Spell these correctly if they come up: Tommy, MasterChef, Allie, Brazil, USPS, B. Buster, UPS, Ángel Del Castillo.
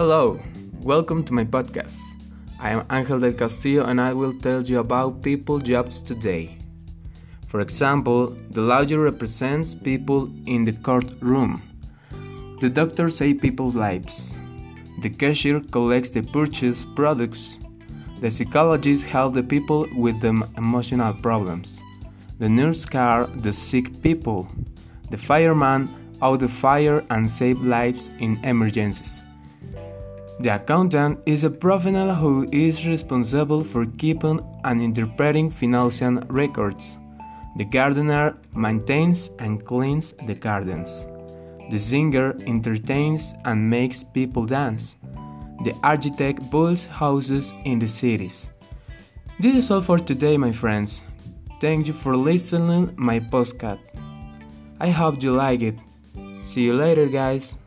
Hello, welcome to my podcast. I am Ángel Del Castillo and I will tell you about people jobs today. For example, the lawyer represents people in the courtroom. The doctor saves people's lives. The cashier collects the purchased products. The psychologist helps the people with the emotional problems. The nurse cares for the sick people. The fireman out the fire and saves lives in emergencies. The accountant is a professional who is responsible for keeping and interpreting financial records. The gardener maintains and cleans the gardens. The singer entertains and makes people dance. The architect builds houses in the cities. This is all for today, my friends. Thank you for listening my podcast. I hope you like it. See you later, guys.